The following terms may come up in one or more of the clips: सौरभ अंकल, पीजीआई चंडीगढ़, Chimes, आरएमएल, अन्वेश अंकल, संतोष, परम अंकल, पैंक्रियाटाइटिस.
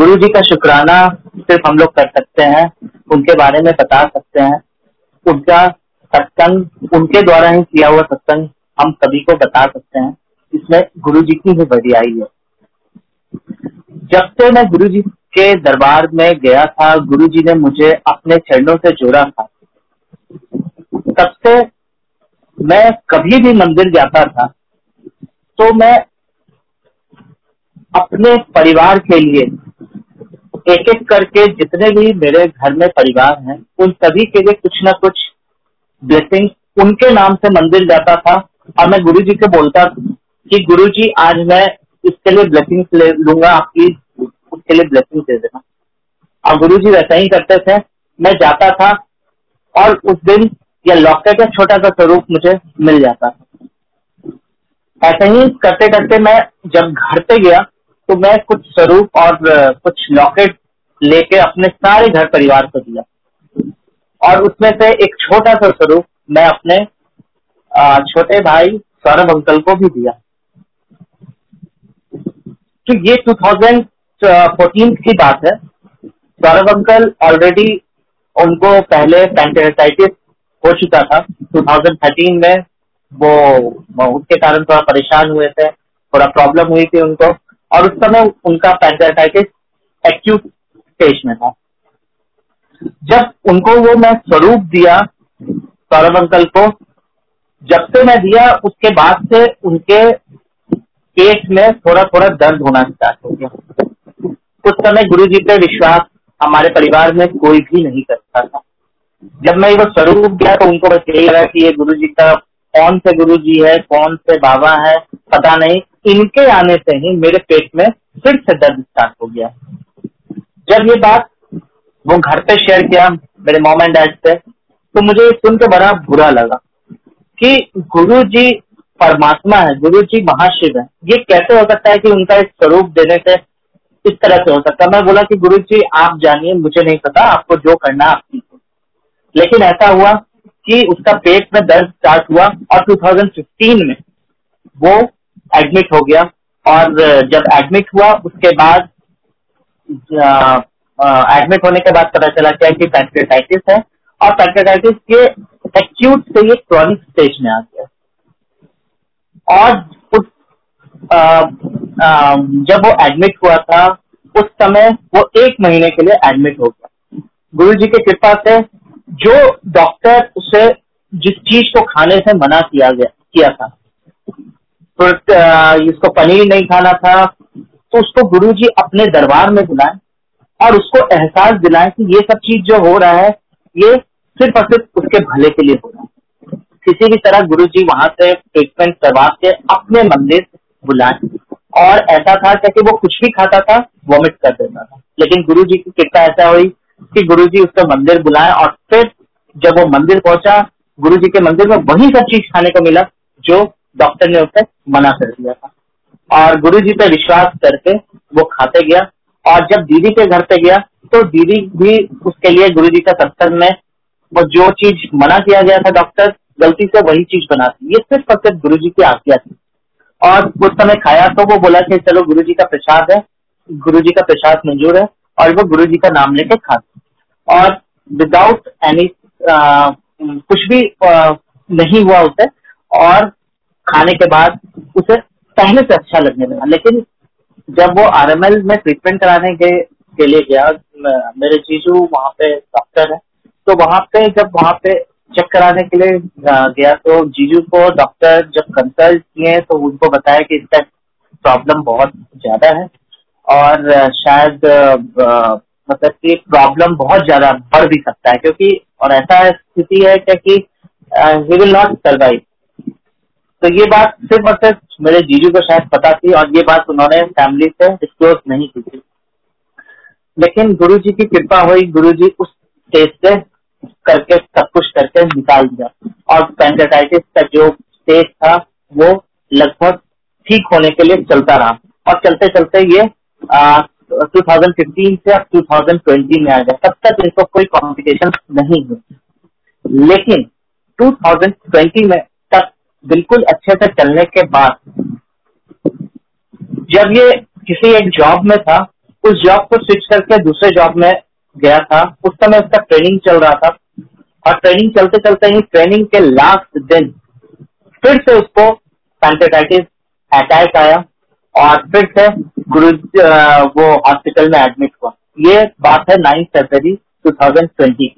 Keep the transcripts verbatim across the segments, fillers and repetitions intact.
गुरु जी का शुक्राना सिर्फ हम लोग कर सकते हैं, उनके बारे में बता सकते हैं, उनका सत्संग, उनके द्वारा ही किया हुआ सत्संग हम सभी को बता सकते हैं। इसमें गुरु जी की ही बड़ाई है। जब से मैं गुरु जी के दरबार में गया था, गुरु जी ने मुझे अपने चरणों से जोड़ा था। तब से मैं कभी भी मंदिर जाता था तो मैं अपने परिवार के लिए एक एक करके जितने भी मेरे घर में परिवार हैं उन सभी के लिए कुछ ना कुछ ब्लेसिंग उनके नाम से मंदिर जाता था और मैं गुरुजी को बोलता कि गुरुजी आज मैं इसके लिए ब्लेसिंग ले लूंगा, आपकी उसके लिए ब्लेसिंग दे देना। और गुरुजी वैसा ही करते थे। मैं जाता था और उस दिन या लॉकेट या छोटा सा स्वरूप मुझे मिल जाता था। ऐसे ही करते करते मैं जब घर पे गया तो मैं कुछ स्वरूप और कुछ लॉकेट लेके अपने सारे घर परिवार को दिया और उसमें से एक छोटा सा स्वरूप मैं अपने छोटे भाई सौरभ अंकल को भी दिया। तो ये दो हज़ार चौदह की बात है। सौरभ अंकल ऑलरेडी उनको पहले पैंक्रियाटाइटिस हो चुका था। दो हज़ार तेरह में वो उसके कारण थोड़ा परेशान हुए थे, थोड़ा प्रॉब्लम हुई थी उनको और उस समय उनका पैंक्रियाटाइटिस एक्यूट स्टेज में था। जब उनको वो मैं स्वरूप दिया सौरभ अंकल को, जब से मैं दिया उसके बाद से उनके पेट में थोड़ा थोड़ा दर्द होना स्टार्ट हो गया। उस समय गुरुजी पे विश्वास हमारे परिवार में कोई भी नहीं करता था। जब मैं वो स्वरूप गया तो उनको बस यही लगा कि ये गुरुजी का कौन से गुरुजी है, कौन से बाबा है, पता नहीं। इनके आने से ही मेरे पेट में फिर से दर्द स्टार्ट हो गया। जब ये बात वो घर पे शेयर किया मेरे मॉम एंड डैड से तो मुझे सुन के बड़ा बुरा लगा कि गुरुजी परमात्मा है, गुरुजी महाशिव है, ये कैसे हो सकता है कि उनका एक स्वरूप देने से इस तरह से हो सकता है। मैं बोला कि गुरुजी आप जानिए, मुझे नहीं पता, आपको जो करना आप कीजिए। लेकिन ऐसा हुआ कि उसका पेट में दर्द स्टार्ट हुआ और दो हज़ार पंद्रह में वो एडमिट हो गया। और जब एडमिट हुआ उसके बाद एडमिट होने के बाद पता चला क्या कि पैंक्रियाटाइटिस है और पैंक्रियाटाइटिस के एक्यूट से ये क्रॉनिक स्टेज में आ गया। और उस आ, आ, जब वो एडमिट हुआ था उस समय वो एक महीने के लिए एडमिट हो गया। गुरुजी की कृपा से जो डॉक्टर उसे जिस चीज को खाने से मना किया गया किया था, तो इसको पनीर नहीं खाना था, तो उसको गुरुजी अपने दरबार में बुलाए और उसको एहसास दिलाए कि ये सब चीज जो हो रहा है ये सिर्फ और सिर्फ उसके भले के लिए हो रहा है। किसी भी तरह गुरुजी वहां से ट्रीटमेंट करवा के अपने मंदिर बुलाए। और ऐसा था कि वो कुछ भी खाता था, वॉमिट कर देता था, लेकिन गुरुजी की कृपा ऐसा हुई कि गुरुजी उसको मंदिर बुलाए। और फिर जब वो मंदिर पहुंचा, गुरुजी के मंदिर में वही सब चीज खाने को मिला जो डॉक्टर ने उसे मना कर दिया था। और गुरुजी पे विश्वास करके वो खाते गया। और जब दीदी के घर पे गया तो दीदी भी उसके लिए गुरुजी का सत्संग में वो जो चीज मना किया गया था डॉक्टर गलती से वही चीज बनाती। ये सिर्फ और सिर्फ गुरुजी की आज्ञा थी। और उस समय खाया तो वो बोला कि चलो गुरुजी का प्रसाद है, गुरुजी का प्रसाद मंजूर है, और वो गुरुजी का नाम लेकर खाते और विदाउट एनी कुछ भी आ, नहीं हुआ उसे। और खाने के बाद उसे पहले से अच्छा लगने लगा। लेकिन जब वो आरएमएल में ट्रीटमेंट कराने के, के लिए गया, मेरे जीजू वहाँ पे डॉक्टर है, तो वहाँ पे जब वहाँ पे चेक कराने के लिए गया तो जीजू को डॉक्टर जब कंसल्ट किए तो उनको बताया कि इसका प्रॉब्लम बहुत ज्यादा है और शायद मतलब कि प्रॉब्लम बहुत ज्यादा बढ़ भी सकता है, क्योंकि और ऐसा स्थिति है क्या कि ही विल नॉट सरवाइव। तो ये बात सिर्फ और सिर्फ मेरे जीजू को शायद पता थी और ये बात उन्होंने फैमिली से डिस्क्लोज नहीं की थी। लेकिन गुरुजी की कृपा हुई, गुरुजी उस स्टेज से करके सब कुछ करके निकाल दिया और पैंक्रियाटाइटिस का जो स्टेज था वो लगभग ठीक होने के लिए चलता रहा। और चलते चलते ये आ, दो हज़ार पंद्रह से अब दो हज़ार बीस में आ गया। तब तक इनको कोई कॉम्प्लिकेशन नहीं हुई। लेकिन दो हज़ार बीस में तक बिल्कुल अच्छे से चलने के बाद जब ये किसी एक जॉब में था उस जॉब को स्विच करके दूसरे जॉब में गया था। उस समय उसका ट्रेनिंग चल रहा था और ट्रेनिंग चलते चलते ही ट्रेनिंग के लास्ट दिन फिर से उसको पैंक्रियाटाइटिस अटैक आया और फिर से गुरु वो हॉस्पिटल में एडमिट हुआ। ये बात है नौ फरवरी दो हज़ार बीस की।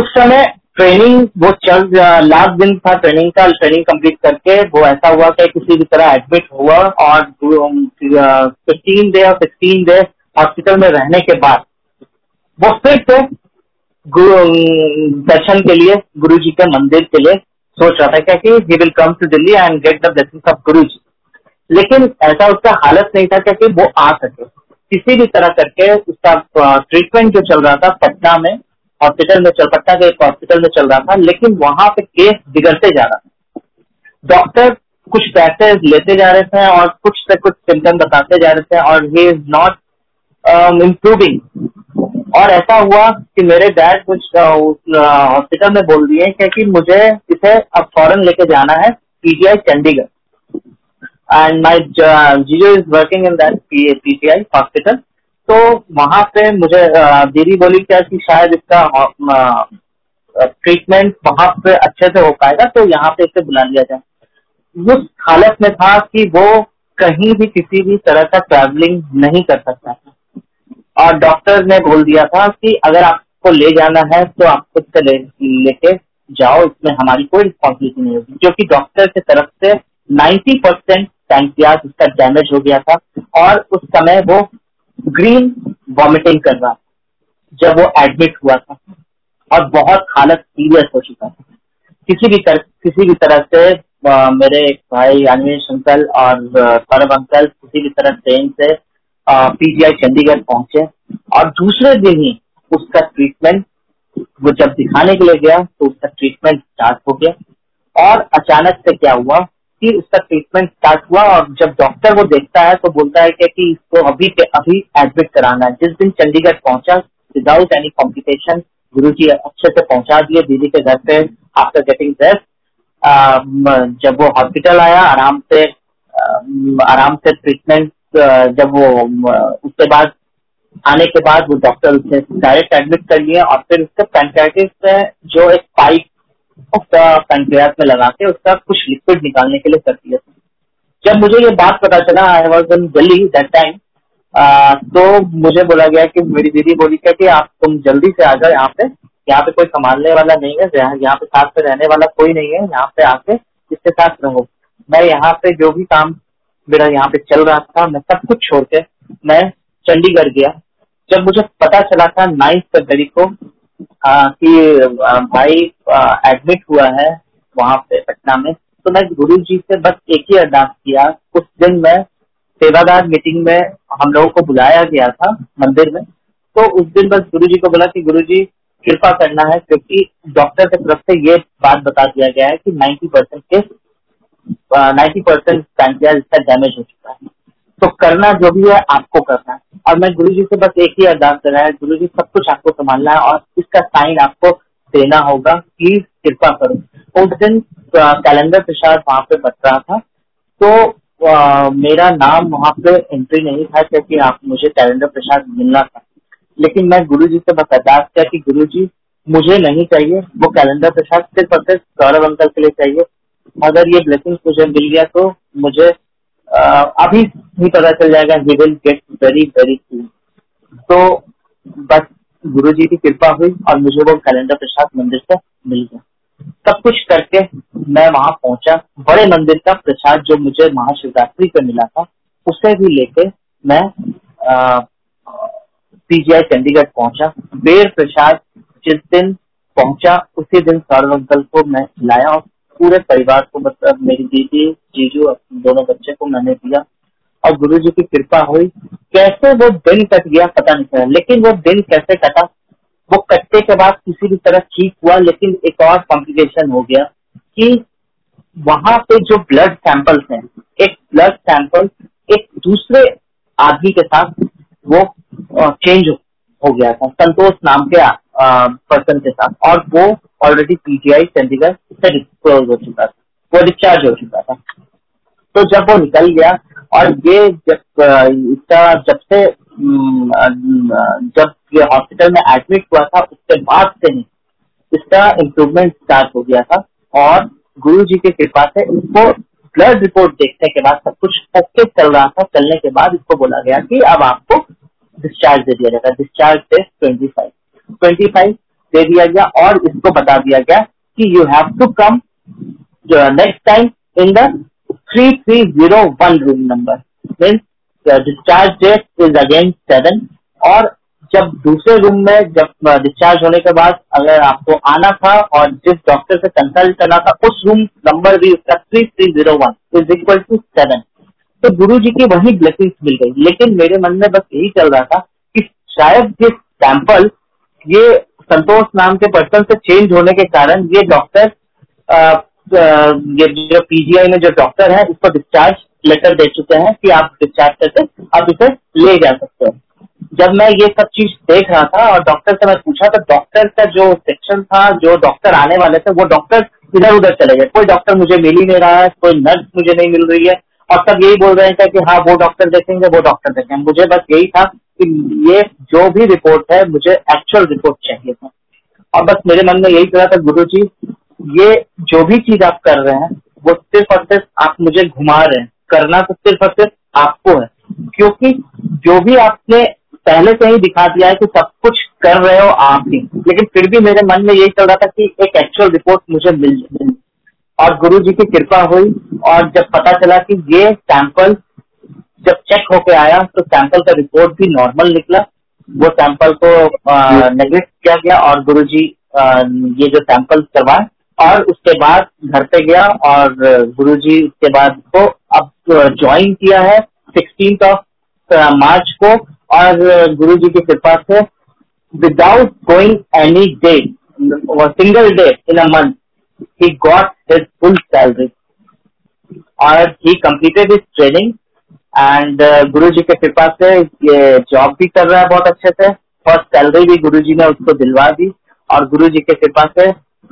उस समय ट्रेनिंग वो चल लास्ट दिन था ट्रेनिंग का। ट्रेनिंग कंप्लीट करके वो ऐसा हुआ कि किसी भी तरह एडमिट हुआ और फिफ्टीन डे और सिक्सटीन डे हॉस्पिटल में रहने के बाद वो फिर से दर्शन के लिए गुरुजी के मंदिर के लिए सोच रहा था, क्या कि he will come to Delhi and get the blessings of गुरुजी। लेकिन ऐसा उसका हालत नहीं था कि वो आ सके। किसी भी तरह करके उसका ट्रीटमेंट जो चल रहा था पटना में हॉस्पिटल में चल पटना के एक हॉस्पिटल में चल रहा था, लेकिन वहां पे केस बिगड़ते जा रहा था। डॉक्टर कुछ पैसे लेते जा रहे थे और कुछ से कुछ सिम्टम बताते जा रहे थे और ही इज नॉट इम्प्रूविंग। और ऐसा हुआ कि मेरे डैड कुछ हॉस्पिटल में बोल दिए क्योंकि मुझे इसे अब फॉरन लेके जाना है पीजीआई चंडीगढ़ एंड माय जीजो is working in that PGI hospital. तो वहां पे मुझे दीदी बोली क्या कि शायद इसका ट्रीटमेंट वहां पे अच्छे से हो पाएगा तो यहाँ पे इसे बुला लिया जाए। उस हालत में था कि वो कहीं भी किसी भी तरह का ट्रैवलिंग नहीं कर सकता था और डॉक्टर ने बोल दिया था कि अगर आपको ले जाना है तो आप खुद से ले, लेके जाओ, इसमें हमारी कोई रिस्पॉन्सिबिलिटी नहीं होगी। जो कि डॉक्टर की तरफ से नब्बे परसेंट पैंक्रियाज उसका डैमेज हो गया था और उस समय वो ग्रीन वॉमिटिंग कर रहा था जब वो एडमिट हुआ था और बहुत हालत सीरियस हो चुका था। किसी भी तर, किसी भी तरह से आ, मेरे एक भाई अन्वेश अंकल और परम अंकल किसी भी तरह ट्रेन से पीजीआई चंडीगढ़ पहुंचे और दूसरे दिन ही उसका ट्रीटमेंट वो जब दिखाने के लिए गया तो उसका ट्रीटमेंट स्टार्ट हो गया। और अचानक से क्या हुआ कि उसका ट्रीटमेंट स्टार्ट हुआ और जब डॉक्टर वो देखता है तो बोलता है कि इसको अभी के अभी एडमिट कराना है। जिस दिन चंडीगढ़ पहुंचा विदाउट एनी कॉम्प्लिकेशन गुरुजी अच्छे से पहुंचा दिए दीदी के घर पे। आफ्टर गेटिंग रेस्ट जब वो हॉस्पिटल आया आराम से आराम से ट्रीटमेंट जब वो उसके बाद आने के बाद वो डॉक्टर उसे डायरेक्ट एडमिट कर लिए और फिर उसके पैंक्रियाटिस में जो एक पाइप उसका पैंक्रियास में लगा के उसका कुछ लिक्विड निकालने के लिए कर दिया था। जब मुझे ये बात पता चला I was in Delhi that time, तो मुझे बोला गया कि मेरी दीदी बोली क्या कि आप तुम जल्दी से आ जाओ यहाँ पे, यहाँ पे कोई संभालने वाला नहीं है, यहाँ पे साथ पे रहने वाला कोई नहीं है, यहाँ पे आके इसके साथ रहो। मैं यहाँ पे जो भी काम मेरा यहाँ पे चल रहा था मैं सब कुछ छोड़ के मैं चंडीगढ़ गया। जब मुझे पता चला था नौ फरवरी को आ, कि आ, भाई एडमिट हुआ है वहां पे पटना में, तो मैं गुरुजी से बस एक ही अरदास किया। उस दिन मैं सेवादार मीटिंग में हम लोगों को बुलाया गया था मंदिर में, तो उस दिन बस गुरुजी को बोला कि गुरुजी कृपा करना है क्योंकि डॉक्टर की तरफ से ये बात बता दिया गया है कि ninety percent case ninety percent pancreas इसका डैमेज हो चुका है, तो करना जो भी है आपको करना है। और मैं गुरुजी से बस एक ही अरदास कर रहा है, गुरुजी सब कुछ आपको संभालना है और इसका साइन आपको देना होगा, प्लीज कृपा करो। उस दिन कैलेंडर प्रसाद वहां पे बच रहा था तो आ, मेरा नाम वहां पे एंट्री नहीं था क्योंकि आप मुझे कैलेंडर प्रसाद मिलना था। लेकिन मैं गुरुजी से बस अरदास किया कि गुरुजी मुझे नहीं चाहिए वो कैलेंडर प्रसाद, सिर्फ और सिर्फ सौरभ अंकल के लिए चाहिए। अगर ये ब्लेसिंग्स मुझे मिल गया तो मुझे आ, अभी ही पता चल जाएगा he will get very very soon। तो बस गुरुजी की कृपा हुई और मुझे वो कैलेंडर प्रसाद मंदिर से मिल गया। सब कुछ करके मैं वहां पहुंचा, बड़े मंदिर का प्रसाद जो मुझे महाशिवरात्रि पे मिला था उसे भी लेके मैं पीजीआई चंडीगढ़ पहुंचा। बेर प्रसाद जिस दिन पहुंचा उसी दिन सौरभ अंकल को मैं लाया और पूरे परिवार को मतलब मेरी दीदी जीजू दोनों बच्चे को मैंने दिया और गुरुजी की कृपा हुई। कैसे वो दिन कट गया पता नहीं चला, लेकिन वो दिन कैसे कटा, वो कटने के बाद किसी भी तरह ठीक हुआ। लेकिन एक और कॉम्प्लिकेशन हो गया कि वहां पे जो ब्लड सैंपल्स हैं, एक ब्लड सैंपल एक दूसरे आदमी के साथ वो चेंज हो गया था, संतोष नाम के पर्सन के साथ, और वो ऑलरेडी पीजीआई चंडीगढ़ से डिस्चार्ज हो चुका था वो डिस्चार्ज हो चुका था। तो जब वो निकल गया और ये जब इसका जब से जब ये हॉस्पिटल में एडमिट हुआ था उसके बाद से ही इसका इम्प्रूवमेंट स्टार्ट हो गया था और गुरु जी की कृपा से इसको ब्लड रिपोर्ट देखने के बाद सब कुछ ओके चल रहा था। चलने के बाद इसको बोला गया कि अब आपको डिस्चार्ज दे दिया जाएगा। डिस्चार्ज डेट पच्चीस पच्चीस दे दिया गया और इसको बता दिया गया कि you have to come next time in the three three zero one room number, means discharge date is again seven. और जब दूसरे रूम में जब डिस्चार्ज होने के बाद अगर आपको आना था और जिस डॉक्टर से कंसल्ट करना था उस रूम नंबर भी उसका three three zero one is equal to seven. तो गुरु जी की वही ब्लेसिंग मिल गई। लेकिन मेरे मन में बस यही चल रहा था कि शायद ये सैंपल ये संतोष नाम के पर्सन से चेंज होने के कारण ये डॉक्टर ये जो पीजीआई में जो डॉक्टर है इसको डिस्चार्ज लेटर दे चुके हैं कि आप डिस्चार्ज करके आप इसे ले जा सकते हो। जब मैं ये सब चीज देख रहा था और डॉक्टर से मैं पूछा तो डॉक्टर का जो सेक्शन था जो डॉक्टर आने वाले थे वो डॉक्टर इधर उधर चले गए। कोई डॉक्टर मुझे मिल ही नहीं रहा है, कोई नर्स मुझे नहीं मिल रही है और सब यही बोल रहे थे कि हाँ वो डॉक्टर देखेंगे वो डॉक्टर देखेंगे। मुझे बस यही था कि ये जो भी रिपोर्ट है मुझे एक्चुअल रिपोर्ट चाहिए था। और बस मेरे मन में यही चला था गुरु जी ये जो भी चीज आप कर रहे हैं वो सिर्फ और सिर्फ आप मुझे घुमा रहे हैं, करना तो सिर्फ और सिर्फ आपको है, क्योंकि जो भी आपने पहले से ही दिखा दिया है कि सब कुछ कर रहे हो आप ही। लेकिन फिर भी मेरे मन में यही चल रहा था कि एक एक्चुअल रिपोर्ट मुझे मिल जाए और गुरु जी की कृपा हुई। और जब पता चला कि ये सैंपल जब चेक होके आया तो सैंपल का रिपोर्ट भी नॉर्मल निकला। वो सैंपल को नेगलेक्ट किया गया और गुरु जी ये जो सैंपल करवाए और उसके बाद घर पे गया और गुरु जी उसके बाद को अब ज्वाइन किया है सिक्सटीन्थ ऑफ मार्च को। और गुरु जी की कृपा से विदाउट गोइंग एनी डे और single day in a month he got his full salary और he completed his training. And Guru ji की कृपा से ये जॉब भी कर रहा है बहुत अच्छे से। फर्स्ट सैलरी भी गुरु जी ने उसको दिलवा दी और गुरु जी की कृपा से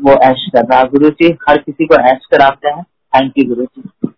वो ऐश कर रहा है। गुरु जी हर किसी को ऐश कराते हैं। Thank you Guru ji.